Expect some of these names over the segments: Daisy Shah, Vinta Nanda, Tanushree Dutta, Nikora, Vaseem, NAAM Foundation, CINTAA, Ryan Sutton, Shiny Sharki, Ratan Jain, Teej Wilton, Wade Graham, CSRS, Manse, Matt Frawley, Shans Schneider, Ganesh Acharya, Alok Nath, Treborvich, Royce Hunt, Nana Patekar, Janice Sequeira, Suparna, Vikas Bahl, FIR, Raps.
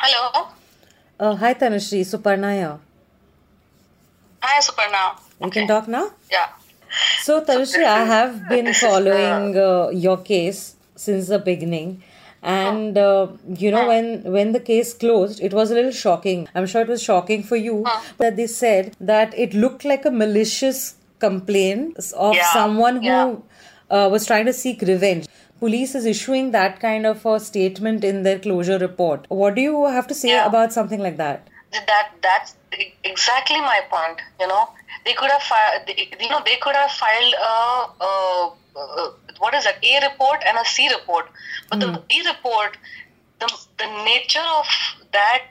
Hello. Hi, Tanushree. Suparna here. Hi, Suparna. You can talk now? Yeah. So, Tanushree, I have been following your case since the beginning. And, you know, when the case closed, it was a little shocking. I'm sure it was shocking for you that they said that it looked like a malicious complaint of someone who was trying to seek revenge. Police is issuing that kind of a statement in their closure report. What do you have to say about something like that? That's exactly my point. You know, they could have filed A report and a C report. But the B report, the nature of that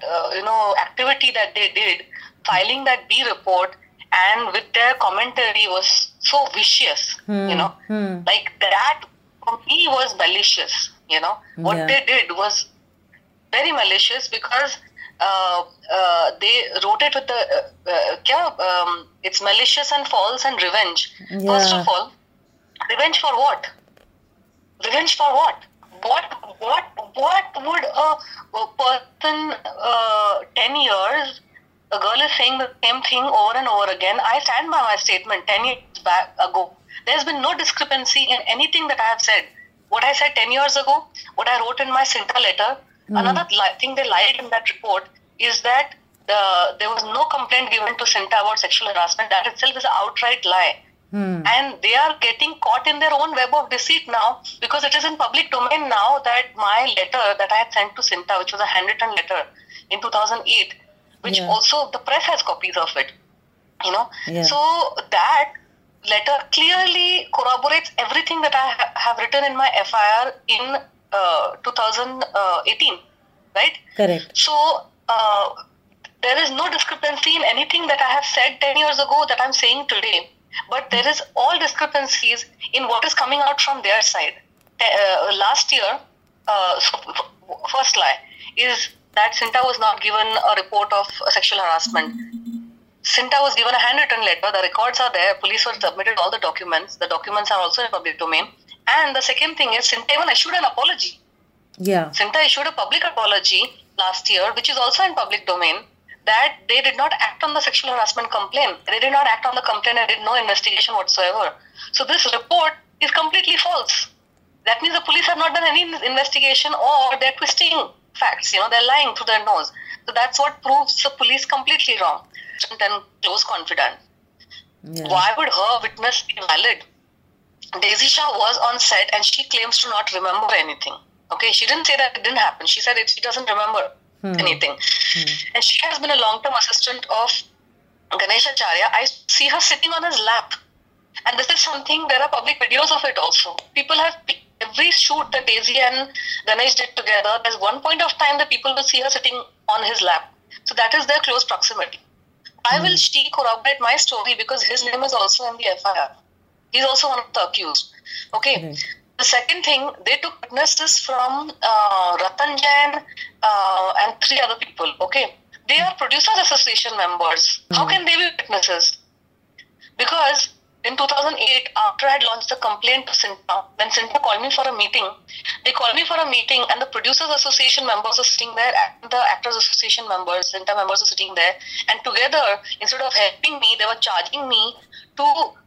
activity that they did, filing that B report and with their commentary was so vicious. Like that. For me, was malicious. What they did was very malicious because they wrote it with the it's malicious and false and revenge. Yeah. First of all, revenge for what? Revenge for what? What would a person 10 years? A girl is saying the same thing over and over again. I stand by my statement 10 years back ago. There's been no discrepancy in anything that I have said. What I said 10 years ago, what I wrote in my CINTAA letter, another thing they lied in that report is that there was no complaint given to CINTAA about sexual harassment. That itself is an outright lie. And they are getting caught in their own web of deceit now because it is in public domain now that my letter that I had sent to CINTAA, which was a handwritten letter in 2008, which also the press has copies of it. So that letter clearly corroborates everything that I have written in my FIR in 2018, right? Correct. So, there is no discrepancy in anything that I have said 10 years ago that I'm saying today. But there is all discrepancies in what is coming out from their side. Last year, first lie is that CINTAA was not given a report of sexual harassment. CINTAA was given a handwritten letter, the records are there, police were submitted all the documents are also in public domain. And the second thing is, CINTAA even issued an apology. Yeah. CINTAA issued a public apology last year, which is also in public domain, that they did not act on the sexual harassment complaint. They did not act on the complaint and did no investigation whatsoever. So this report is completely false. That means the police have not done any investigation or they're twisting facts, they're lying through their nose. So that's what proves the police completely wrong. And close confidant. Yeah. Why would her witness be valid? Daisy Shah was on set and she claims to not remember anything. Okay, she didn't say that it didn't happen. She said she doesn't remember anything. And she has been a long-term assistant of Ganesh Acharya. I see her sitting on his lap. And this is something, there are public videos of it also. People have, every shoot that Daisy and Ganesh did together, there's one point of time that people will see her sitting on his lap. So that is their close proximity. Why will she corroborate my story? Because his name is also in the FIR. He's also one of the accused. Okay. The second thing, they took witnesses from Ratan Jain and three other people. Okay. They are Producers Association members. How can they be witnesses? Because in 2008, after I had launched the complaint to CINTAA, when CINTAA called me for a meeting, they called me for a meeting and the Producers Association members are sitting there and the Actors Association members, CINTAA members are sitting there and together, instead of helping me, they were charging me,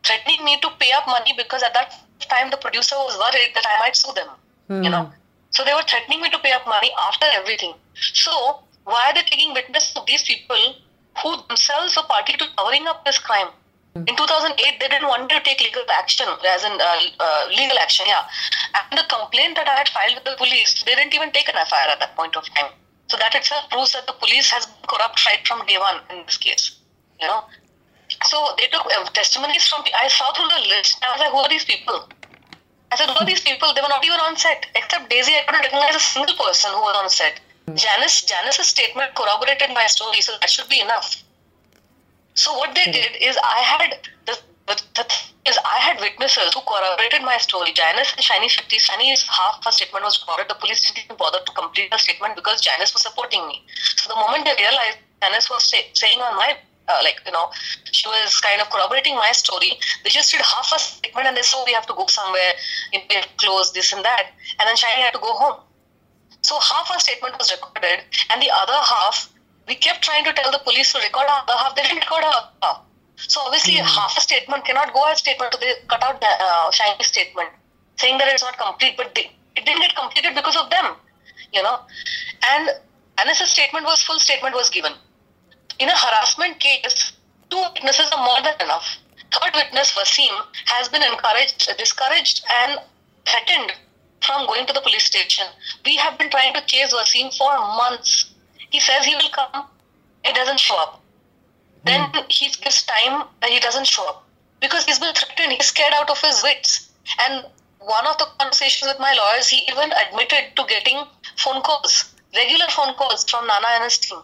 threatening me to pay up money because at that time the producer was worried that I might sue them, So they were threatening me to pay up money after everything. So why are they taking witness to these people who themselves were party to covering up this crime? In 2008, they didn't want to take legal action, as in legal action, And the complaint that I had filed with the police, they didn't even take an FIR at that point of time. So that itself proves that the police has been corrupt right from day one in this case, So they took testimonies from, I saw through the list, I was like, who are these people? I said, who are these people? They were not even on set. Except Daisy, I couldn't recognize a single person who was on set. Janice's statement corroborated my story, so that should be enough. So what they did is I had witnesses who corroborated my story. Janice and Shiny Sharki, Shiny's half her statement was corroborated. The police didn't even bother to complete her statement because Janice was supporting me. So the moment they realized Janice was saying on my, she was kind of corroborating my story, they just did half a statement and they said, we have to go somewhere, close this and that. And then Shiny had to go home. So half our statement was recorded, and the other half, we kept trying to tell the police to record our other half. They didn't record our other half. So obviously half a statement cannot go as statement, so they cut out the Shiny statement, saying that it's not complete, but it didn't get completed because of them, you know. And Anis's statement was, full statement was given. In a harassment case, two witnesses are more than enough. Third witness, Vaseem, has been discouraged and threatened from going to the police station. We have been trying to chase Vaseem for months. He says he will come, he doesn't show up. Then he gives time and he doesn't show up. Because he's been threatened, he's scared out of his wits. And one of the conversations with my lawyers, he even admitted to getting phone calls, regular phone calls from Nana and his team.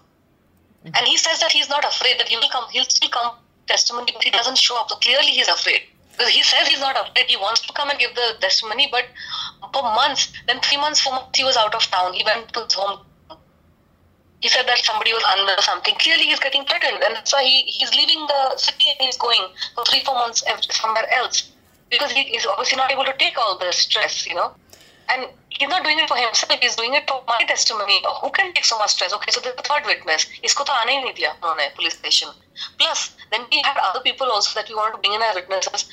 And he says that he's not afraid, that he will come, he'll still come testimony, but he doesn't show up. So clearly he's afraid. Because he says he's not afraid, he wants to come and give the testimony, but for months, then 3 months, 4 months, he was out of town. He went to his home. He said that somebody was under something. Clearly he's getting threatened, and that's why he's leaving the city and he's going for 3-4 months somewhere else. Because he is obviously not able to take all the stress, you know. And he's not doing it for himself, he's doing it for my testimony. Who can take so much stress? Okay, so there's the third witness. Isko to aane hi nahi diya unhone police station. Plus, then we had other people also that we wanted to bring in as witnesses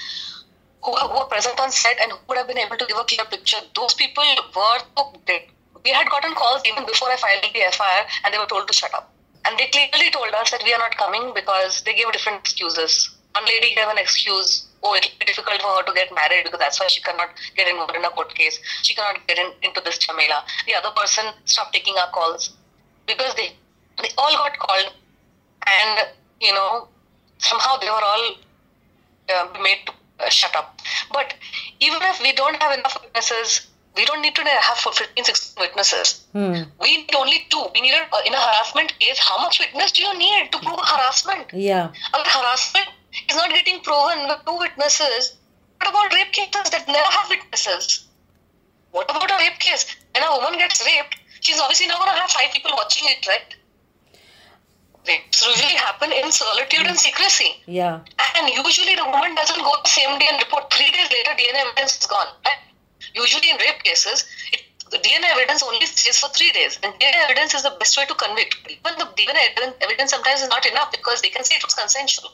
who were present on set and who would have been able to give a clear picture. Those people were dead. We had gotten calls even before I filed the FIR and they were told to shut up. And they clearly told us that we are not coming because they gave different excuses. One lady gave an excuse, oh, it will be difficult for her to get married because that's why she cannot get involved in a court case. She cannot get into this jamela. The other person stopped taking our calls because they all got called and, you know, somehow they were all made to shut up. But even if we don't have enough witnesses, we don't need to have 15, 16 witnesses. We need only two. We needed, in a harassment case, how much witness do you need to prove harassment? Yeah. Our harassment is not getting proven with two witnesses. What about rape cases that never have witnesses? What about a rape case? When a woman gets raped, she's obviously not going to have 5 people watching it, right? Rapes usually happen in solitude and secrecy. Yeah. And usually the woman doesn't go the same day and report. 3 days later, DNA evidence is gone, right? Usually in rape cases, the DNA evidence only stays for 3 days. And DNA evidence is the best way to convict. Even the DNA evidence sometimes is not enough because they can say it was consensual.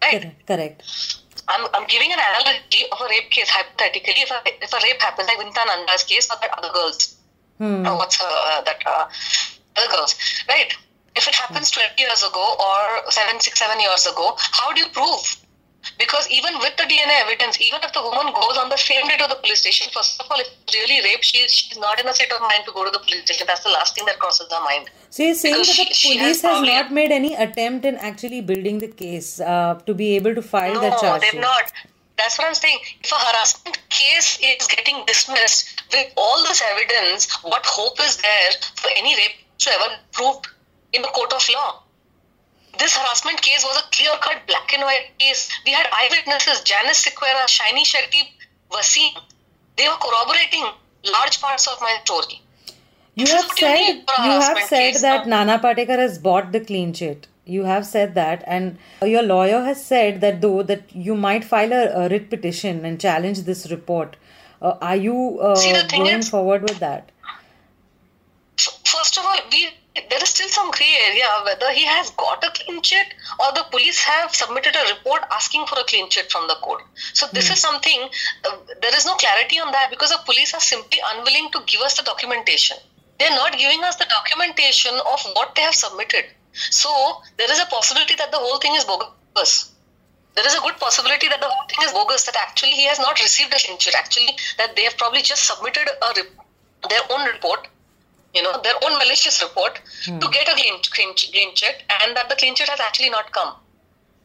Right? Correct. I'm giving an analogy of a rape case, hypothetically. If a rape happens, like Vinta Nanda's case or that other girl's. Other girls. Right? If it happens 12 years ago or 6-7 years ago, how do you prove? Because even with the DNA evidence, even if the woman goes on the same day to the police station, first of all, if it's really rape, she's not in a state of mind to go to the police station. That's the last thing that crosses her mind. So you're saying because that the police has not made any attempt in actually building the case to be able to file the charge? No, they've not. That's what I'm saying. If a harassment case is getting dismissed with all this evidence, what hope is there for any rape to ever proved in the court of law? This harassment case was a clear-cut, black-and-white case. We had eyewitnesses, Janice Sequeira, Shiny Sharki, Vaseem. They were corroborating large parts of my story. You have said that Nana Patekar has bought the clean sheet. You have said that, and your lawyer has said that though that you might file a writ petition and challenge this report. Are you going forward with that? First of all, there is still some grey area whether he has got a clean chit or the police have submitted a report asking for a clean chit from the court. So this is something, there is no clarity on that because the police are simply unwilling to give us the documentation. They are not giving us the documentation of what they have submitted. So there is a possibility that the whole thing is bogus. There is a good possibility that the whole thing is bogus, that actually he has not received a clean chit. Actually, that they have probably just submitted their own report, you know, their own malicious report to get a clean chit, and that the clean chit has actually not come.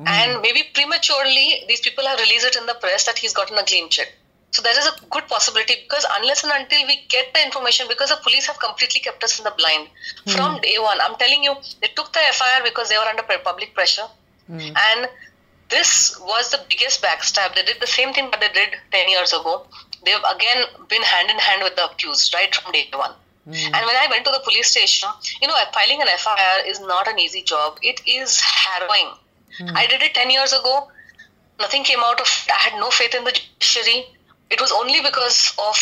And maybe prematurely, these people have released it in the press that he's gotten a clean chit. So there is a good possibility because unless and until we get the information, because the police have completely kept us in the blind. From day one, I'm telling you, they took the FIR because they were under public pressure. And this was the biggest backstab. They did the same thing that they did 10 years ago. They've again been hand in hand with the accused right from day one. And when I went to the police station, you know, filing an FIR is not an easy job. It is harrowing. I did it 10 years ago. Nothing came out of it. I had no faith in the judiciary. It was only because of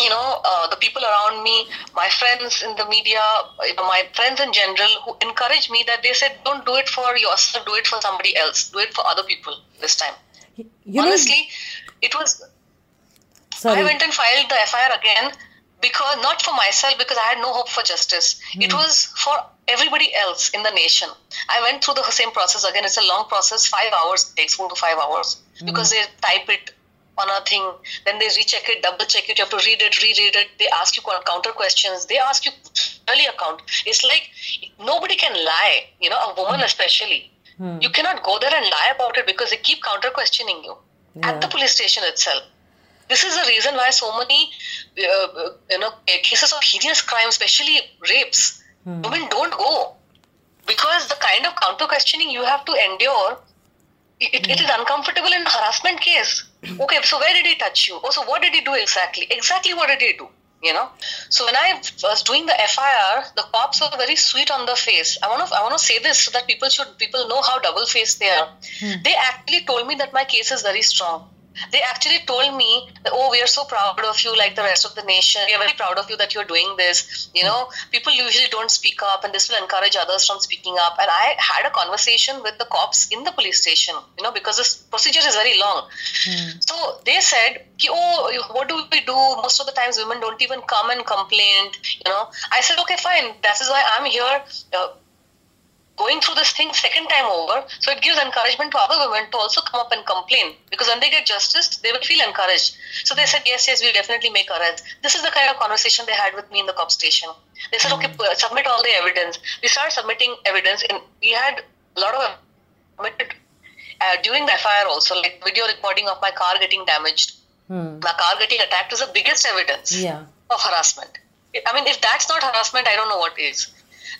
you know, the people around me, my friends in the media, you know, my friends in general, who encouraged me, that they said, don't do it for yourself, do it for somebody else, do it for other people this time. Honestly, it was... Sorry. I went and filed the FIR again, because not for myself, because I had no hope for justice. It was for everybody else in the nation. I went through the same process again. It's a long process, 5 hours, it takes 4 to 5 hours, because they type it on a thing, then they recheck it, double check it, you have to read it, reread it, they ask you counter questions, they ask you early account. It's like, nobody can lie, you know, a woman especially. You cannot go there and lie about it, because they keep counter questioning you at the police station itself. This is the reason why so many you know, cases of heinous crime, especially rapes, women don't go, because the kind of counter questioning you have to endure, it is uncomfortable. In a harassment case, okay, so where did he touch you? Oh, so what did he do exactly? Exactly what did he do? You know, so when I was doing the FIR, the cops were very sweet on the face. I want to say this so that people know how double-faced they are. They actually told me that my case is very strong. They actually told me that, oh, we are so proud of you, like the rest of the nation. We are very proud of you that you are doing this. You know, people usually don't speak up, and this will encourage others from speaking up. And I had a conversation with the cops in the police station, you know, because this procedure is very long. So they said, oh, what do we do? Most of the times women don't even come and complain, you know. I said, okay, fine. That is why I'm here going through this thing second time over, so it gives encouragement to other women to also come up and complain, because when they get justice, they will feel encouraged. So they said, yes, we'll definitely make arrests. This is the kind of conversation they had with me in the cop station. They said, okay, submit all the evidence. We started submitting evidence, and we had a lot of submitted during the FIR also, like video recording of my car getting damaged. My car getting attacked is the biggest evidence of harassment. I mean, if that's not harassment, I don't know what is.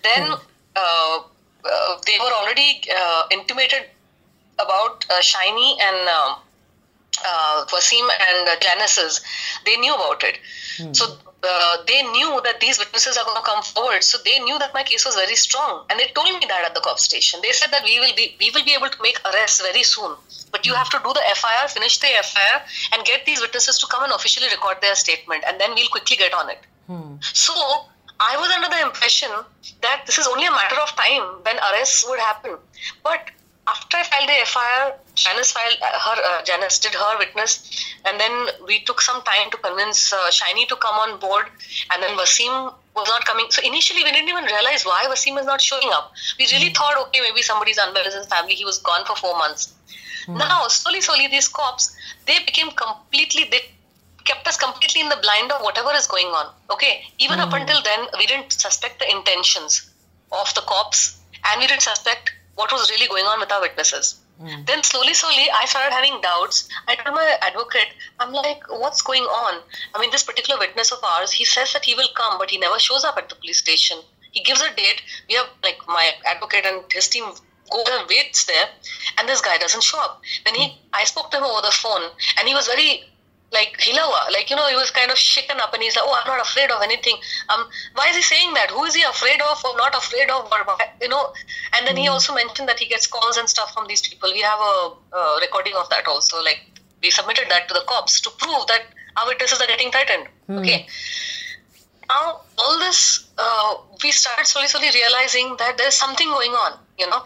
Then they were already intimated about Shiny and Vaseem and Janice's. They knew about it. So they knew that these witnesses are going to come forward. So they knew that my case was very strong. And they told me that at the cop station. They said that we will be able to make arrests very soon. But you have to do the FIR, finish the FIR, and get these witnesses to come and officially record their statement. And then we'll quickly get on it. So I was under the impression that this is only a matter of time when arrests would happen. But after I filed the FIR, Janice did her witness, and then we took some time to convince Shiny to come on board, and then Vaseem was not coming. So initially, we didn't even realize why Vaseem was not showing up. We really thought, okay, maybe somebody's unwell in his family. He was gone for 4 months. Now, slowly, these cops, they kept us completely in the blind of whatever is going on. Okay, even up until then, we didn't suspect the intentions of the cops, and we didn't suspect what was really going on with our witnesses. Then slowly, I started having doubts. I told my advocate, I'm like, what's going on? I mean, this particular witness of ours, he says that he will come, but he never shows up at the police station. He gives a date. We have, like, my advocate and his team go and waits there, and this guy doesn't show up. Then I spoke to him over the phone, and he was very... like Hilawa, like, you know, he was kind of shaken up, and he's like, oh, I'm not afraid of anything. Why is he saying that? Who is he afraid of or not afraid of? Or, you know, and then he also mentioned that he gets calls and stuff from these people. We have a recording of that also. Like, we submitted that to the cops to prove that our witnesses are getting threatened. Okay. Now, all this, we started slowly realizing that there's something going on, you know.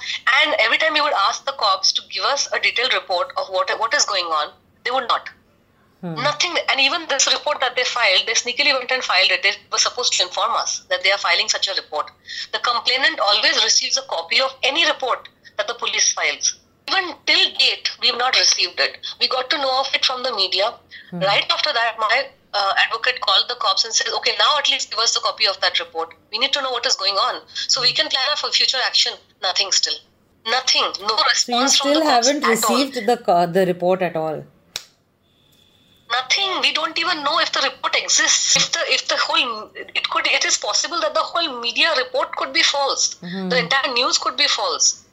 And every time we would ask the cops to give us a detailed report of what is going on, they would not. Nothing. And even this report that they filed, they sneakily went and filed it. They were supposed to inform us that they are filing such a report. The complainant always receives a copy of any report that the police files. Even till date, we have not received it. We got to know of it from the media. Right after that, my advocate called the cops and said, okay, now at least give us the copy of that report. We need to know what is going on, so we can plan for future action. Nothing still. Nothing. No response from the cops. So you still haven't received the report at all? Nothing. We don't even know if the report exists. It is possible that the whole media report could be false. The entire news could be false.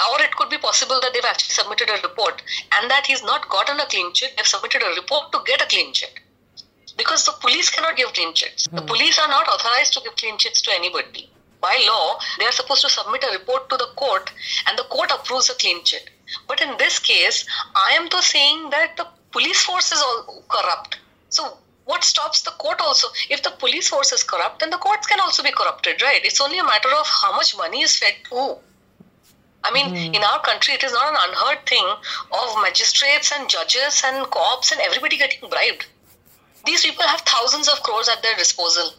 Or it could be possible that they've actually submitted a report, and that he's not gotten a clean chit. They've submitted a report to get a clean chit. Because the police cannot give clean chits. The police are not authorized to give clean chits to anybody. By law, they are supposed to submit a report to the court, and the court approves a clean chit. But in this case, I am saying that the police force is all corrupt. So What stops the court also? If the police force is corrupt, then the courts can also be corrupted, right? It's only a matter of how much money is fed to. I mean, in our country, it is not an unheard thing of magistrates and judges and cops and everybody getting bribed. These people have thousands of crores at their disposal.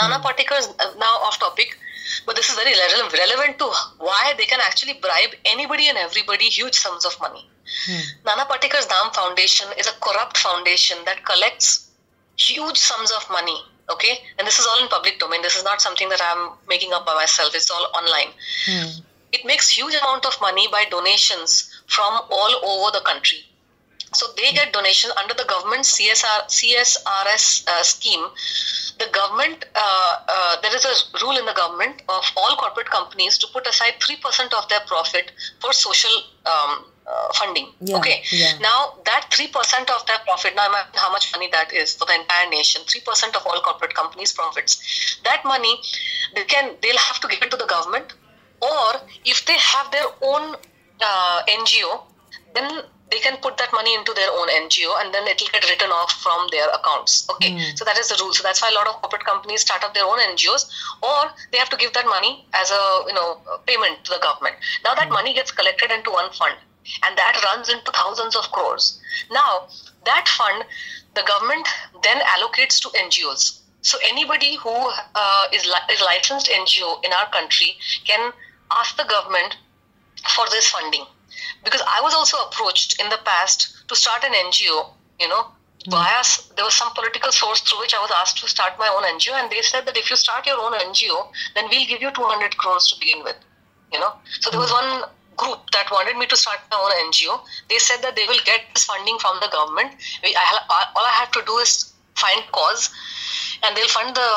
Nana Patekar is now off topic, but this is very relevant to why they can actually bribe anybody and everybody huge sums of money. Nana Patekar's NAAM Foundation is a corrupt foundation that collects huge sums of money. Okay? And this is all in public domain. This is not something that I'm making up by myself. It's all online. It makes huge amount of money by donations from all over the country. So they get donation under the government CSRS scheme. The government, there is a rule in the government of all corporate companies to put aside 3% of their profit for social funding. Now that 3% of their profit, now imagine how much money that is for the entire nation. 3% of all corporate companies' profits. That money, they'll have to give it to the government, or if they have their own NGO, then they can put that money into their own NGO and then it will get written off from their accounts. Okay, so that is the rule. So that's why a lot of corporate companies start up their own NGOs, or they have to give that money as a payment to the government. Now that money gets collected into one fund and that runs into thousands of crores. Now that fund, the government then allocates to NGOs. So anybody who is licensed NGO in our country can ask the government for this funding. Because I was also approached in the past to start an NGO, there was some political source through which I was asked to start my own NGO, and they said that if you start your own NGO, then we'll give you 200 crores to begin with, So there was one group that wanted me to start my own NGO. They said that they will get this funding from the government. All I have to do is find cause, and they'll fund the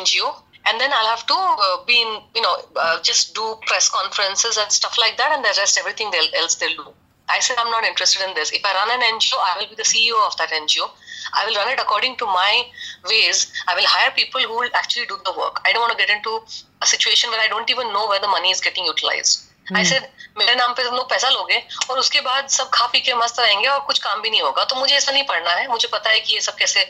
NGO. And then I'll have to just do press conferences and stuff like that, and the rest, everything else they'll do. I said, I'm not interested in this. If I run an NGO, I will be the CEO of that NGO. I will run it according to my ways. I will hire people who will actually do the work. I don't want to get into a situation where I don't even know where the money is getting utilized. I said, मेरे नाम पे तुम लोग पैसा लोगे और उसके बाद सब खा पी के मस्त रहेंगे और कुछ काम भी नहीं होगा तो मुझे ऐसा नहीं पढ़ना है मुझे पता है कि ये सब कैसे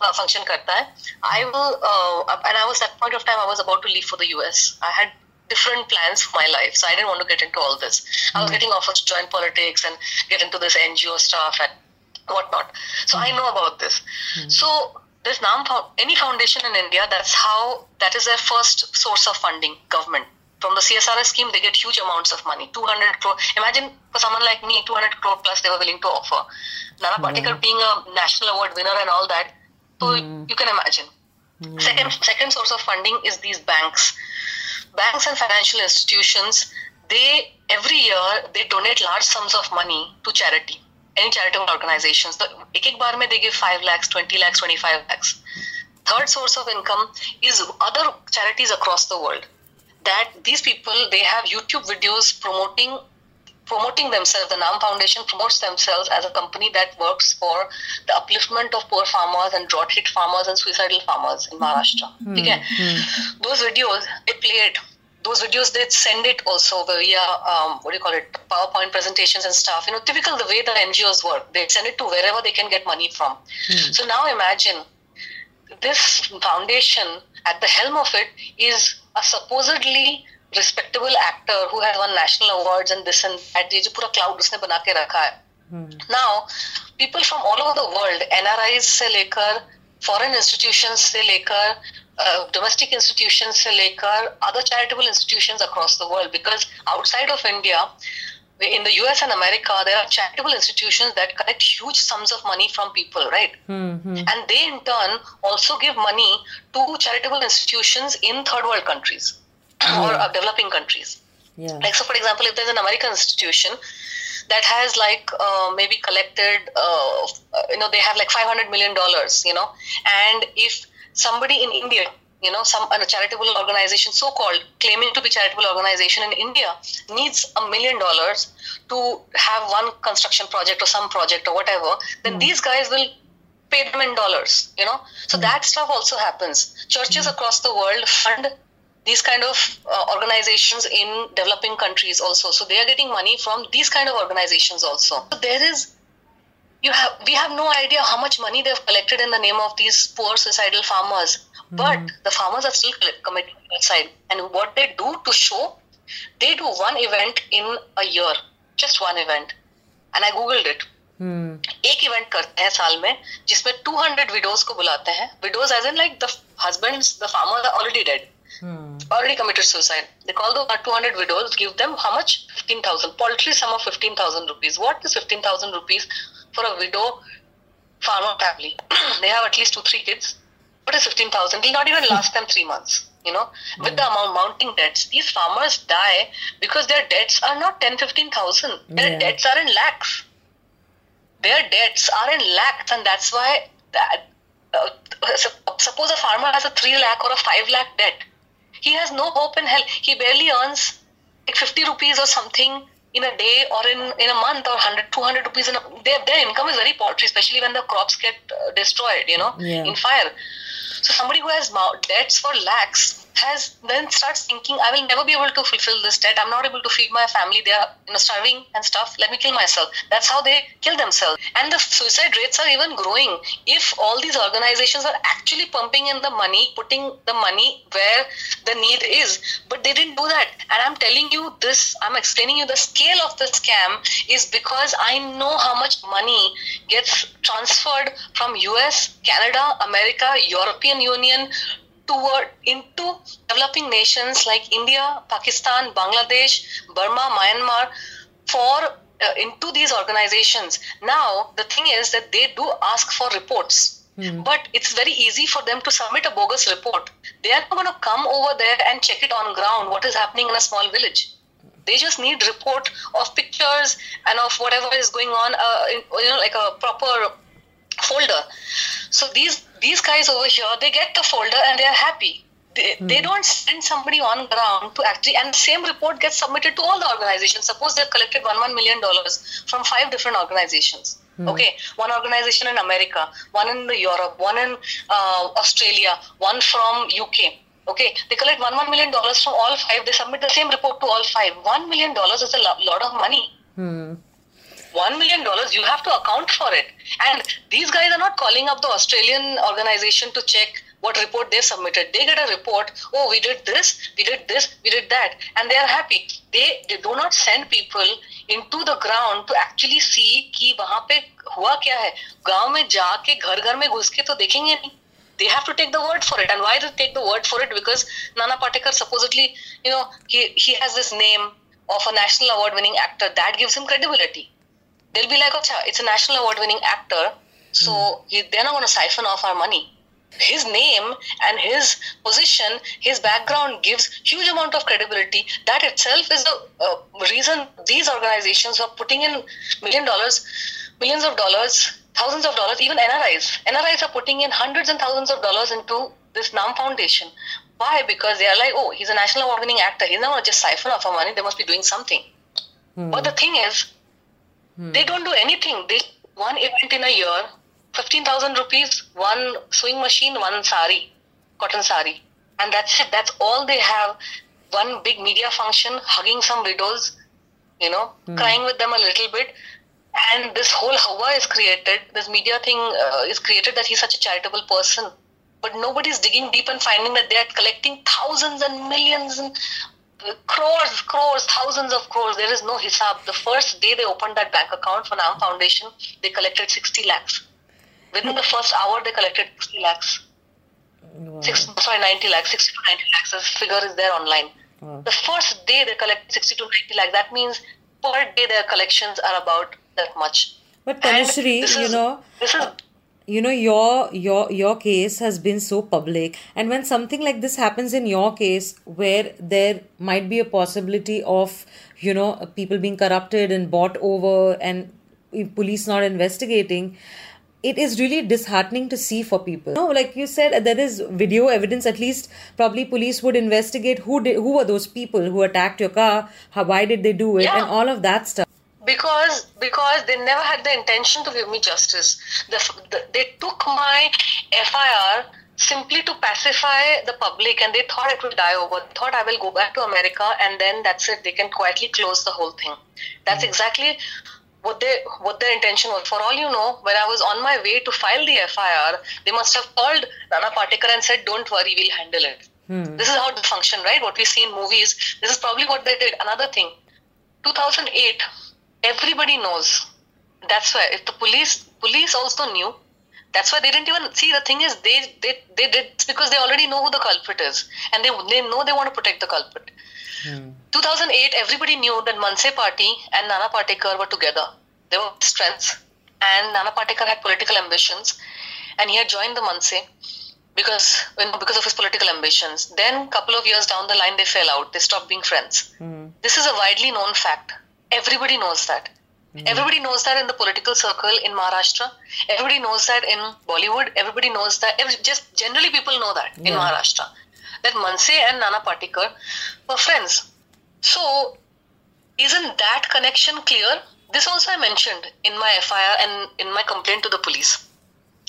फंक्शन करता है I was at point of time I was about to leave for the US. I had different plans for my life, so I didn't want to get into all this. I was getting offers to join politics and get into this NGO stuff and whatnot. So I know about this. So there's any foundation in India, that is their first source of funding, government. From the CSRS scheme, they get huge amounts of money, 200 crore. Imagine for someone like me, 200 crore plus they were willing to offer. Nana Patekar being a national award winner and all that, so you can imagine. Second source of funding is these banks. Banks and financial institutions, every year, they donate large sums of money to charity, any charitable organizations. Ek baar mein they give 5 lakhs, 20 lakhs, 25 lakhs. Third source of income is other charities across the world. That these people, they have YouTube videos promoting themselves. The NAAM Foundation promotes themselves as a company that works for the upliftment of poor farmers and drought hit farmers and suicidal farmers in Maharashtra. Those videos, they play it. Those videos, they send it also via, PowerPoint presentations and stuff. Typical the way the NGOs work. They send it to wherever they can get money from. So now imagine, this foundation, at the helm of it, is a supposedly respectable actor who has won national awards and this and that. Ye jo pura cloud usne bana ke rakha hai. Now, people from all over the world, NRIs se lekar, foreign institutions se lekar, domestic institutions se lekar, other charitable institutions across the world, because outside of India, in the US and America, there are charitable institutions that collect huge sums of money from people, right? And they in turn also give money to charitable institutions in third world countries or developing countries. Like, so for example, if there's an American institution that has maybe collected, they have like $500 million, and if somebody in India, a charitable organization, so-called, claiming to be charitable organization in India, needs $1 million to have one construction project or some project or whatever, then these guys will pay them in dollars, So that stuff also happens. Churches across the world fund these kind of organizations in developing countries also. So they are getting money from these kind of organizations also. So there is we have no idea how much money they've collected in the name of these poor suicidal farmers. Mm. But the farmers are still committed suicide. And what they do to show, they do one event in a year. Just one event. And I googled it. Hmm. एक event करते हैं साल में जिसमें 200 widows को बुलाते हैं. Widows as in like the husbands, the farmers are already dead. Hmm. Already committed suicide. They call the 200 widows, give them how much? 15,000. Paltry sum of 15,000 rupees. What is 15,000 rupees for a widow farmer family? They have at least 2-3 kids. What is 15,000? It will not even last them 3 months. You know, yeah. With the amount mounting debts, these farmers die because their debts are not 10-15,000. Their debts are in lakhs. Their debts are in lakhs, and that's why that, suppose a farmer has a 3 lakh or a 5 lakh debt. He has no hope in hell. He barely earns like 50 rupees or something in a day or in a month or 100, 200 rupees. Their income is very paltry, especially when the crops get destroyed, you know, in fire. So somebody who has debts for lakhs has then starts thinking, I will never be able to fulfill this debt. I'm not able to feed my family. They are, you know, starving and stuff. Let me kill myself. That's how they kill themselves. And the suicide rates are even growing. If all these organizations are actually pumping in the money, putting the money where the need is, but they didn't do that. And I'm telling you this, I'm explaining you the scale of the scam is because I know how much money gets transferred from US, Canada, America, European Union, toward into developing nations like India, Pakistan, Bangladesh, Burma, Myanmar, into these organizations. Now, the thing is that they do ask for reports, but it's very easy for them to submit a bogus report. They are not going to come over there and check it on ground, what is happening in a small village. They just need report of pictures and of whatever is going on, you know, like a proper folder. So these guys over here, they get the folder and they are happy. They don't send somebody on ground to actually, and the same report gets submitted to all the organizations. Suppose they've collected $1 million from 5 different organizations. Okay, one organization in America, one in Europe, one in Australia, one from UK. Okay, they collect $1 million from all 5. They submit the same report to all 5. $1 million is a lot of money. $1 million, you have to account for it. And these guys are not calling up the Australian organization to check what report they submitted. They get a report, oh, we did this, we did this, we did that. And they are happy. They do not send people into the ground to actually see ki wahan pe hua kya hai. Gaon mein ja ke ghar mein ghus ke to dekhenge nahi. They have to take the word for it. And why do they take the word for it? Because Nana Patekar supposedly, you know, he has this name of a national award winning actor. That gives him credibility. They'll be like, oh, it's a national award-winning actor, so they're not going to siphon off our money. His name and his position, his background gives huge amount of credibility. That itself is the reason these organizations are putting in millions of dollars, thousands of dollars, even NRIs. NRIs are putting in hundreds and thousands of dollars into this NAAM Foundation. Why? Because they are like, oh, he's a national award-winning actor. He's not going to just siphon off our money. They must be doing something. But the thing is, they don't do anything. They one event in a year, 15,000 rupees, one sewing machine, one sari, cotton sari. And that's it. That's all they have. One big media function, hugging some widows, you know, crying with them a little bit. And this whole hawa is created. This media thing is created that he's such a charitable person. But nobody's digging deep and finding that they're collecting thousands and millions and crores, thousands of crores. There is no hisab. The first day they opened that bank account for NAAM Foundation, they collected 60 lakhs. Within the first hour, they collected 60 lakhs. Wow. 90 lakhs, 60 to 90 lakhs. This figure is there online. Wow. The first day they collected 60 to 90 lakhs. That means per day their collections are about that much. But Tanushree, you know, your case has been so public, and when something like this happens in your case, where there might be a possibility of, you know, people being corrupted and bought over and police not investigating, it is really disheartening to see for people. No, like you said, there is video evidence. At least probably police would investigate who were those people who attacked your car, how, why did they do it, and all of that stuff. Because they never had the intention to give me justice. They took my FIR simply to pacify the public, and they thought it will die over. They thought I will go back to America and then that's it. They can quietly close the whole thing. That's exactly what their intention was. For all you know, when I was on my way to file the FIR, they must have called Nana Patekar and said, "Don't worry, we'll handle it." Hmm. This is how it functioned, right? What we see in movies. This is probably what they did. Another thing, 2008, everybody knows. That's why if the police also knew. That's why they didn't even see. The thing is, they did because they already know who the culprit is, and they know they want to protect the culprit. Hmm. 2008, everybody knew that Manse party and Nana Patekar were together. They were strengths, and Nana Patekar had political ambitions, and he had joined the Manse because of his political ambitions. Then, couple of years down the line, they fell out. They stopped being friends. Hmm. This is a widely known fact. Everybody knows that. Mm. Everybody knows that in the political circle in Maharashtra. Everybody knows that in Bollywood. Everybody knows that. Just generally people know that in Maharashtra. That Manse and Nana Patekar were friends. So, isn't that connection clear? This also I mentioned in my FIR and in my complaint to the police.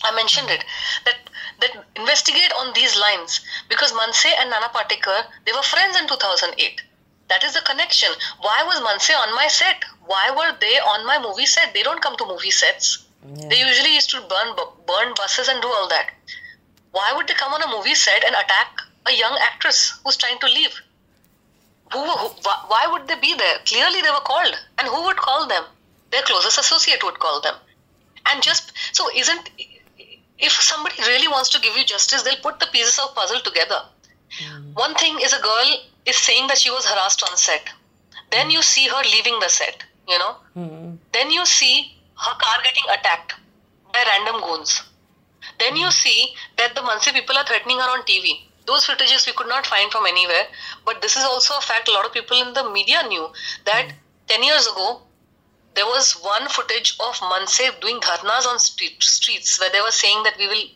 I mentioned it. That investigate on these lines. Because Manse and Nana Patekar, they were friends in 2008. That is the connection. Why was Manse on my set? Why were they on my movie set? They don't come to movie sets. Yeah. They usually used to burn buses and do all that. Why would they come on a movie set and attack a young actress who's trying to leave? Why would they be there? Clearly they were called. And who would call them? Their closest associate would call them. And if somebody really wants to give you justice, they'll put the pieces of puzzle together. Yeah. One thing is, a girl is saying that she was harassed on set. Then you see her leaving the set, you know. Mm-hmm. Then you see her car getting attacked by random goons. Then you see that the Manse people are threatening her on TV. Those footages we could not find from anywhere. But this is also a fact a lot of people in the media knew. That 10 years ago, there was one footage of Manse doing dharnas on streets where they were saying that we'll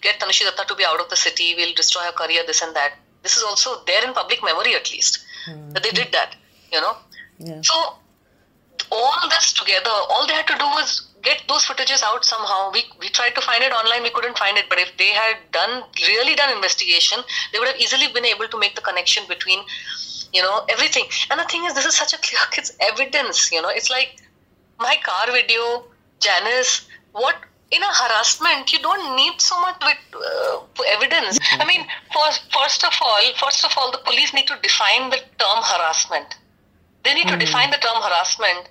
get Tanushree Dutta to be out of the city. We'll destroy her career, this and that. This is also there in public memory, at least. Mm-hmm. But they did that, you know. Yeah. So, all this together, all they had to do was get those footages out somehow. We tried to find it online, we couldn't find it. But if they had really done investigation, they would have easily been able to make the connection between, you know, everything. And the thing is, this is such a clear it's evidence, you know. It's like my car video, Janice, what... In a harassment, you don't need so much evidence. I mean, first of all, the police need to define the term harassment. They need to define the term harassment.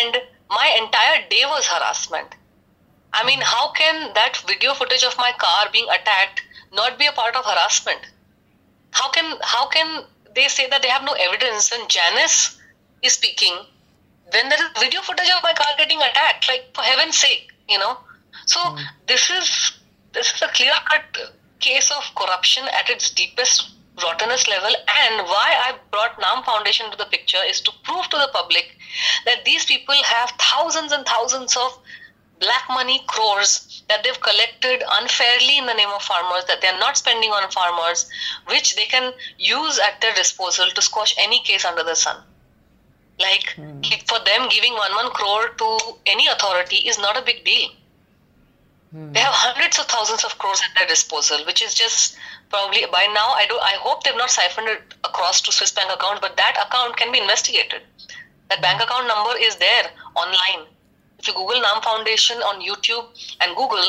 And my entire day was harassment. I mean, how can that video footage of my car being attacked not be a part of harassment? How can they say that they have no evidence when Janice is speaking? When there is video footage of my car getting attacked, like, for heaven's sake, you know. So this is a clear-cut case of corruption at its deepest, rottenest level. And why I brought NAAM Foundation to the picture is to prove to the public that these people have thousands and thousands of black money, crores, that they've collected unfairly in the name of farmers, that they're not spending on farmers, which they can use at their disposal to squash any case under the sun. Like, for them, giving one crore to any authority is not a big deal. They have hundreds of thousands of crores at their disposal, which is just probably by now. I hope they've not siphoned it across to Swiss bank accounts, but that account can be investigated. That bank account number is there online. If you Google NAAM Foundation on YouTube and Google,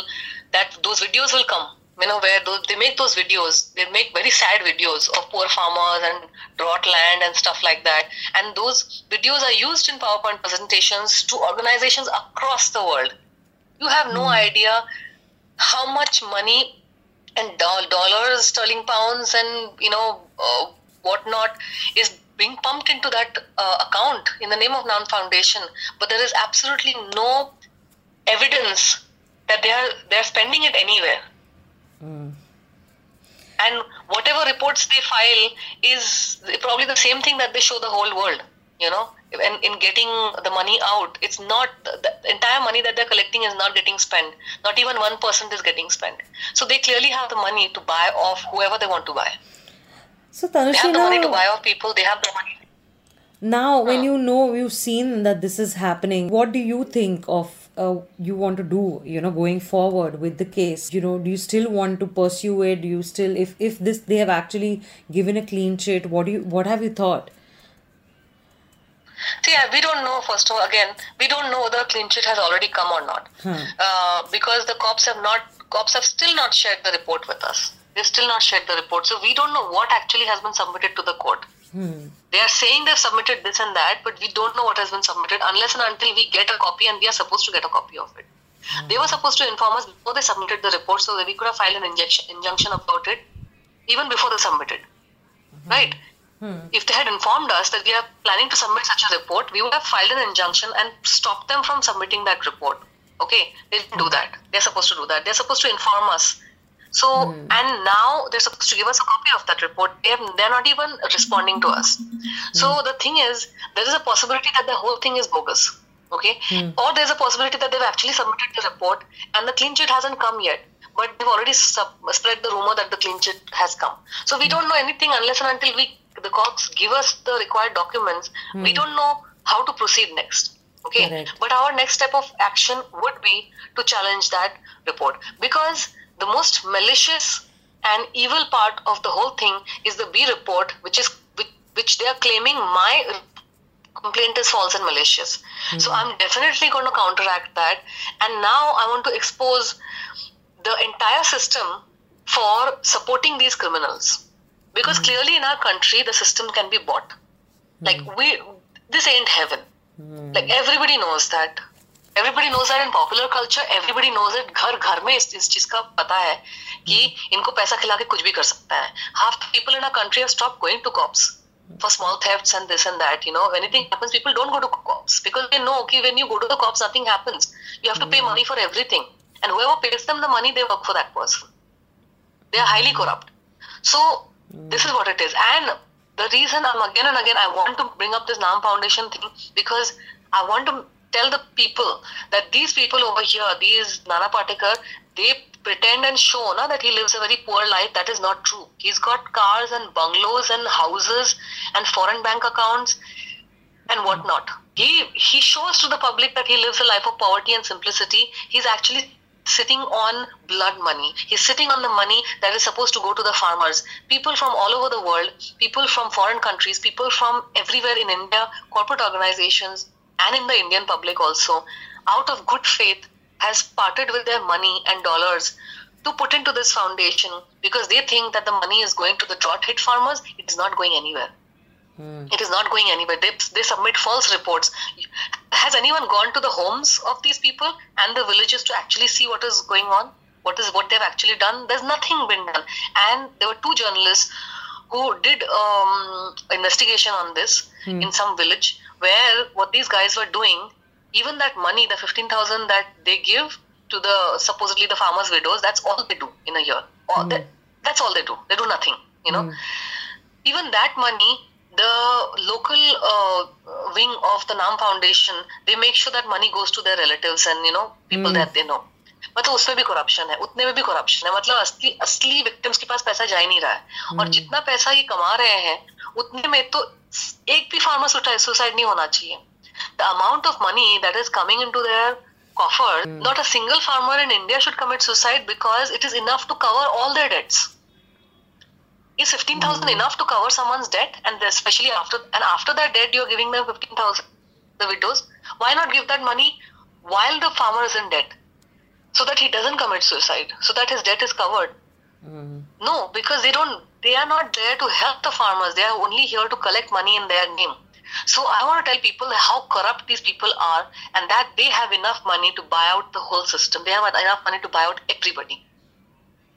that those videos will come. You know, where they make those videos. They make very sad videos of poor farmers and drought land and stuff like that. And those videos are used in PowerPoint presentations to organizations across the world. You have no idea how much money and dollars, sterling pounds, and whatnot is being pumped into that account in the name of NAAM Foundation. But there is absolutely no evidence that they are spending it anywhere. Mm. And whatever reports they file is probably the same thing that they show the whole world, you know. And in getting the money out, it's not the entire money that they're collecting is not getting spent. Not even 1% is getting spent. So they clearly have the money to buy off whoever they want to buy. So Tanushree, they have the money to buy off people. They have the money. Now, when you've seen that this is happening, what do you think of you want to do? You know, going forward with the case. You know, do you still want to pursue it? Do you still, if this they have actually given a clean sheet? What have you thought? See, we don't know, first of all, again, we don't know whether a clean sheet has already come or not. Because the cops have still not shared the report with us. They've still not shared the report. So we don't know what actually has been submitted to the court. They are saying they've submitted this and that, but we don't know what has been submitted unless and until we get a copy, and we are supposed to get a copy of it. They were supposed to inform us before they submitted the report, so that we could have filed an injunction about it even before they submitted. Right? If they had informed us that we are planning to submit such a report, we would have filed an injunction and stopped them from submitting that report. Okay? They didn't do that. They're supposed to do that. They're supposed to inform us. So, and now they're supposed to give us a copy of that report. They're not even responding to us. So the thing is, there is a possibility that the whole thing is bogus. Okay? Or there's a possibility that they've actually submitted the report and the clean sheet hasn't come yet. But they've already spread the rumor that the clean sheet has come. So we don't know anything unless and until the cops give us the required documents. We don't know how to proceed next. Okay? Correct. But our next step of action would be to challenge that report. Because the most malicious and evil part of the whole thing is the B report, which they are claiming my complaint is false and malicious. So I'm definitely going to counteract that. And now I want to expose the entire system for supporting these criminals. Because clearly in our country, the system can be bought. Like, this ain't heaven. Like, everybody knows that. Everybody knows that in popular culture, everybody knows it. Ghar mein is cheez ka pata hai ki inko paisa khila ke kuch bhi kar sakta hai. Half the people in our country have stopped going to cops for small thefts and this and that. You know, when anything happens, people don't go to cops because they know, okay, when you go to the cops, nothing happens. You have to pay money for everything. And whoever pays them the money, they work for that person. They are highly corrupt. So this is what it is. And the reason I'm again and again, I want to bring up this NAAM Foundation thing, because I want to tell the people that these people over here, these Nana Patekar, they pretend and show that he lives a very poor life. That is not true. He's got cars and bungalows and houses and foreign bank accounts and whatnot. He shows to the public that he lives a life of poverty and simplicity. He's actually sitting on blood money. He's sitting on the money that is supposed to go to the farmers. People from all over the world, people from foreign countries, people from everywhere in India, corporate organizations, and in the Indian public also, out of good faith, has parted with their money and dollars to put into this foundation, because they think that the money is going to the drought hit farmers. It is not going anywhere. It is not going anywhere. They submit false reports. Has anyone gone to the homes of these people and the villages to actually see what is going on? What they've actually done? There's nothing been done. And there were two journalists who did investigation on this in some village, where what these guys were doing, even that money, the 15,000 that they give to the supposedly the farmers' widows, that's all they do in a year. That's all they do. They do nothing, you know. Even that money, the local wing of the NAAM Foundation, they make sure that money goes to their relatives and, you know, people that they know. But उसमें भी corruption है, उतने में भी corruption है. मतलब असली victims के पास पैसा जा ही नहीं रहा है. और जितना पैसा ये कमा रहे हैं, उतने में तो एक भी farmer suicide नहीं होना चाहिए. The amount of money that is coming into their coffers, not a single farmer in India should commit suicide, because it is enough to cover all their debts. Is 15,000 enough to cover someone's debt? And especially after that debt, you're giving them 15,000, the widows. Why not give that money while the farmer is in debt? So that he doesn't commit suicide, so that his debt is covered. No, because they are not there to help the farmers. They are only here to collect money in their name. So I want to tell people how corrupt these people are, and that they have enough money to buy out the whole system. They have enough money to buy out everybody.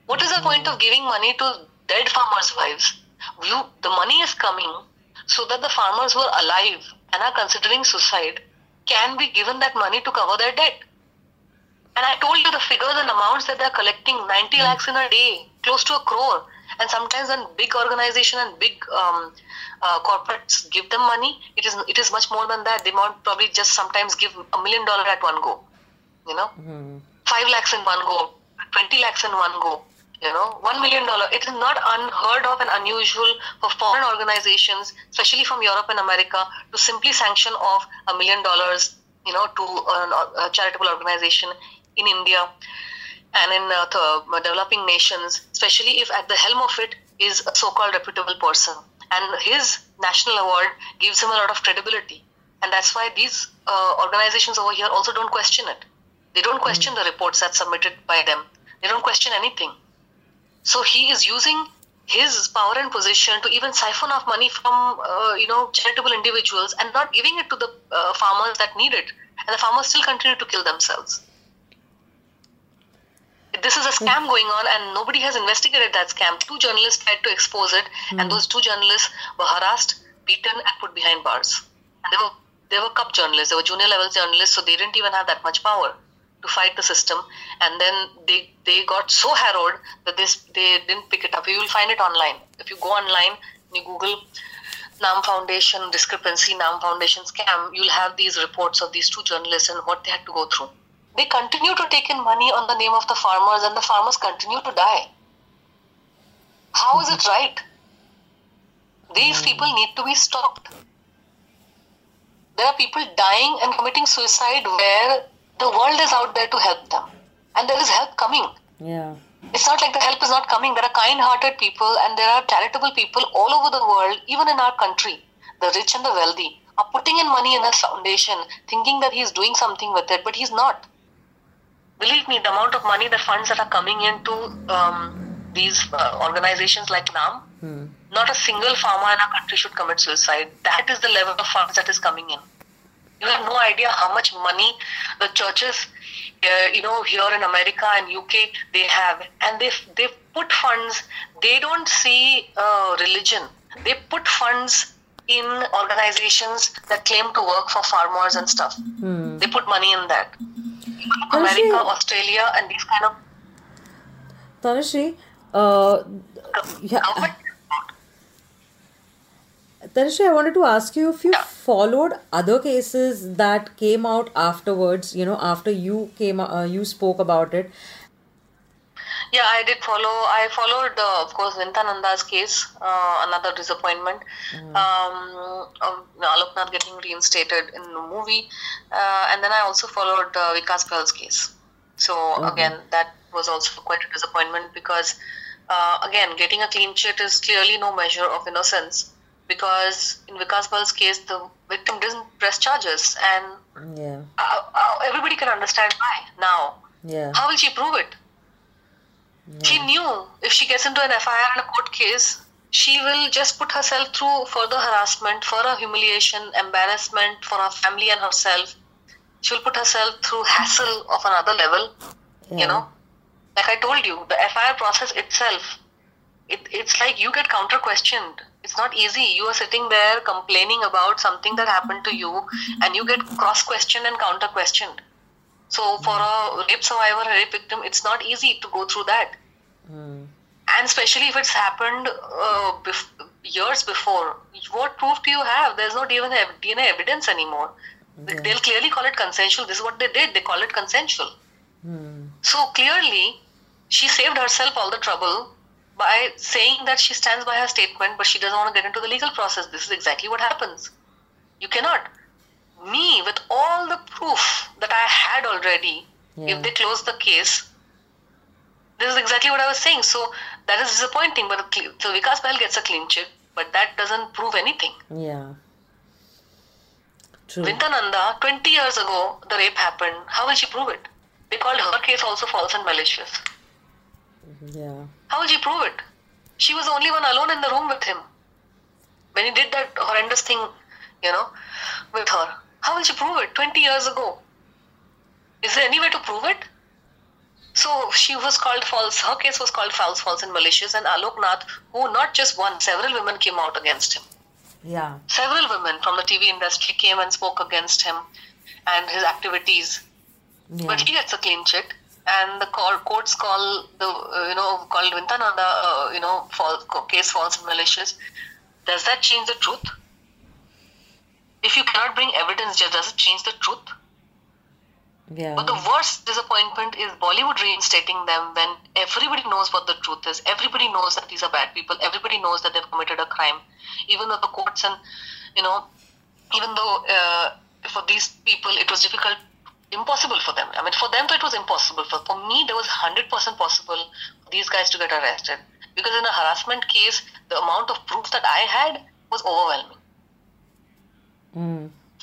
What is the point of giving money to dead farmers' wives? The money is coming so that the farmers who are alive and are considering suicide can be given that money to cover their debt. And I told you the figures and amounts that they're collecting, 90 lakhs in a day, close to a crore. And sometimes when big organization and big corporates give them money, it is much more than that. They might probably just sometimes give $1 million at one go, you know, 5 lakhs in one go, 20 lakhs in one go, you know, $1 million. It is not unheard of and unusual for foreign organizations, especially from Europe and America, to simply sanction off $1 million, you know, to a charitable organization in India and in developing nations, especially if at the helm of it is a so-called reputable person. And his national award gives him a lot of credibility. And that's why these organizations over here also don't question it. They don't question the reports that's submitted by them. They don't question anything. So he is using his power and position to even siphon off money from, charitable individuals and not giving it to the farmers that need it. And the farmers still continue to kill themselves. This is a scam going on and nobody has investigated that scam. Two journalists tried to expose it and those two journalists were harassed, beaten and put behind bars. And they were cup journalists, they were junior level journalists, so they didn't even have that much power to fight the system. And then they got so harrowed that they didn't pick it up. You will find it online. If you go online, you Google NAAM Foundation discrepancy, NAAM Foundation scam, you'll have these reports of these two journalists and what they had to go through. They continue to take in money on the name of the farmers and the farmers continue to die. How is it right? These people need to be stopped. There are people dying and committing suicide where the world is out there to help them. And there is help coming. Yeah. It's not like the help is not coming. There are kind-hearted people and there are charitable people all over the world, even in our country. The rich and the wealthy are putting in money in a foundation, thinking that he's doing something with it, but he's not. Believe me, the amount of money, the funds that are coming into these organizations like NAAM, not a single farmer in our country should commit suicide. That is the level of funds that is coming in. You have no idea how much money the churches, here in America and UK, they have. And they put funds, they don't see religion. They put funds in organizations that claim to work for farmers and stuff. They put money in that. America, Australia and these kind of... Tanushree, Tanushree, I wanted to ask you if you followed other cases that came out afterwards, after you came, you spoke about it. Yeah, I did follow. I followed, of course, Vinta Nanda's case, another disappointment. Alok Nath getting reinstated in the movie. And then I also followed Vikas Bahl's case. So, again, that was also quite a disappointment because, again, getting a clean sheet is clearly no measure of innocence. Because in Vikas Bahl's case, the victim didn't press charges. And everybody can understand why now. Yeah. How will she prove it? Yeah. She knew if she gets into an FIR and a court case, she will just put herself through further harassment, further humiliation, embarrassment for her family and herself. She will put herself through hassle of another level, Like I told you, the FIR process itself, it's like you get counter-questioned. It's not easy. You are sitting there complaining about something that happened to you and you get cross-questioned and counter-questioned. So for a rape survivor, a rape victim, it's not easy to go through that. And especially if it's happened years before, what proof do you have? There's not even DNA evidence anymore. Yeah. They'll clearly call it consensual. This is what they did. They call it consensual. So clearly, she saved herself all the trouble by saying that she stands by her statement, but she doesn't want to get into the legal process. This is exactly what happens. You cannot. Me, with all the proof that I had already, if they close the case, this is exactly what I was saying. So that is disappointing. But so Vikas Bahl gets a clean chip, but that doesn't prove anything. Yeah. True. Vinta Nanda, 20 years ago, the rape happened. How will she prove it? They called her case also false and malicious. Yeah. How will she prove it? She was the only one alone in the room with him when he did that horrendous thing, with her. How will she prove it 20 years ago? Is there any way to prove it? So she was called false. Her case was called false and malicious. And Alok Nath, who not just one, several women came out against him. Yeah. Several women from the TV industry came and spoke against him and his activities. Yeah. But he gets a clean sheet. And the courts called Vinta Nanda, case false and malicious. Does that change the truth? If you cannot bring evidence, just does it change the truth? Yeah. But the worst disappointment is Bollywood reinstating them when everybody knows what the truth is. Everybody knows that these are bad people. Everybody knows that they've committed a crime. Even though the courts and, even though for these people it was difficult, impossible for them. I mean, for them it was impossible. For me, there was 100% possible for these guys to get arrested. Because in a harassment case, the amount of proof that I had was overwhelming.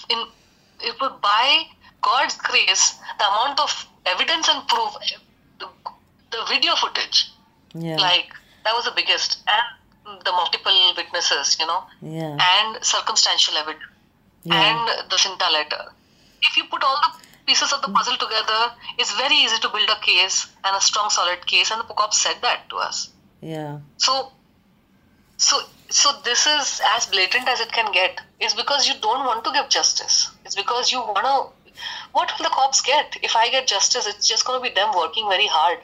if by God's grace, the amount of evidence and proof, the video footage, yeah, like that was the biggest, and the multiple witnesses, you know, yeah, and circumstantial evidence, yeah, and the CINTAA letter. If you put all the pieces of the puzzle together, it's very easy to build a case, and a strong, solid case. And the POCOP said that to us. Yeah. So this is as blatant as it can get. It's because you don't want to give justice. It's because you want to... What will the cops get? If I get justice, it's just going to be them working very hard.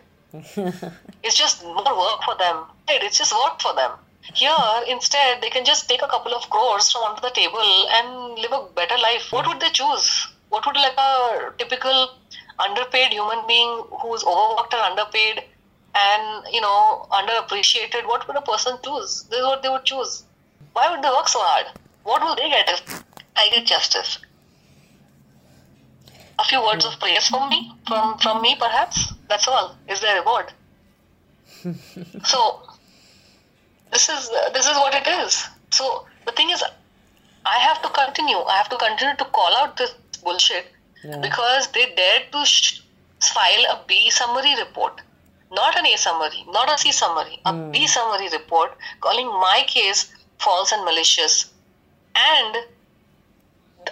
It's just more work for them. It's just work for them. Here, instead, they can just take a couple of crores from onto the table and live a better life. What would they choose? What would like a typical underpaid human being who's overworked and underpaid and, you know, underappreciated, what would a person choose? This is what they would choose. Why would they work so hard? What will they get if I get justice? A few words of praise from me, perhaps. That's all. Is their reward. So this is what it is. So the thing is, I have to continue. I have to continue to call out this bullshit, yeah, because they dared to file a B summary report, not an A summary, not a C summary, a B summary report calling my case false and malicious. And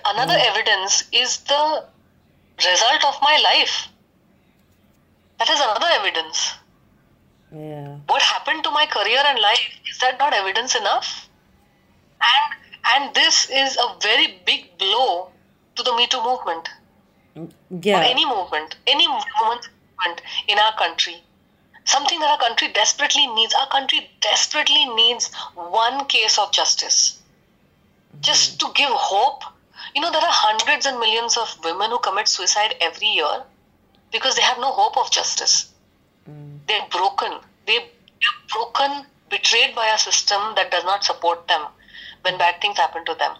another evidence is the result of my life. That is another evidence. Yeah. What happened to my career and life, is that not evidence enough? And this is a very big blow to the Me Too movement. Yeah. Or any movement in our country. Something that our country desperately needs. Our country desperately needs one case of justice. Just to give hope. You know, there are hundreds and millions of women who commit suicide every year because they have no hope of justice. They're broken. They're broken, betrayed by a system that does not support them when bad things happen to them.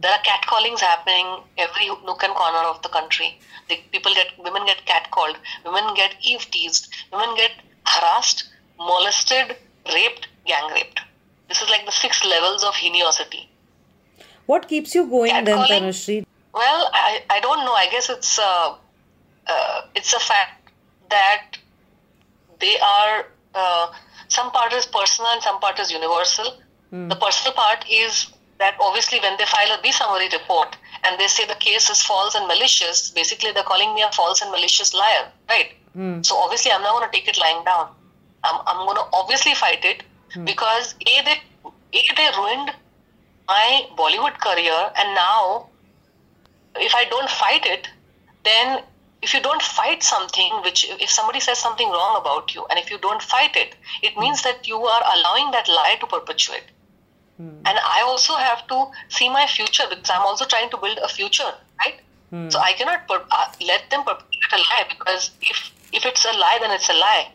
There are catcallings happening every nook and corner of the country. Women get catcalled, women get eve-teased, women get harassed, molested, raped, gang-raped. This is like the 6 levels of heinous. What keeps you going then, Tanushree? Well, I don't know. I guess it's a fact that they are, some part is personal and some part is universal. The personal part is that obviously when they file a B summary report and they say the case is false and malicious, basically they're calling me a false and malicious liar, right? So obviously I'm not going to take it lying down. I'm going to obviously fight it because they ruined my Bollywood career, and now if I don't fight it, then if you don't fight something, if somebody says something wrong about you and if you don't fight it, it means that you are allowing that lie to perpetuate. And I also have to see my future because I'm also trying to build a future, right? So I cannot let them perpetrate a lie because if it's a lie, then it's a lie.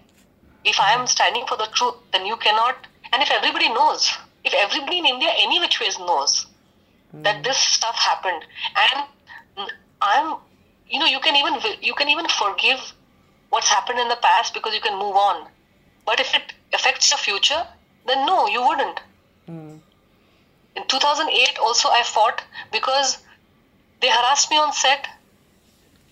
If I am standing for the truth, then you cannot. And if everybody knows, if everybody in India any which ways knows that this stuff happened, and I'm, you know, you can even forgive what's happened in the past because you can move on. But if it affects your future, then no, you wouldn't. In 2008 also I fought because they harassed me on set.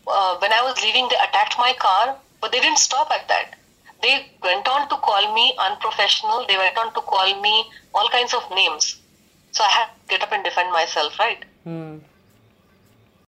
When I was leaving, they attacked my car, but they didn't stop at that. They went on to call me unprofessional. They went on to call me all kinds of names. So I had to get up and defend myself, right?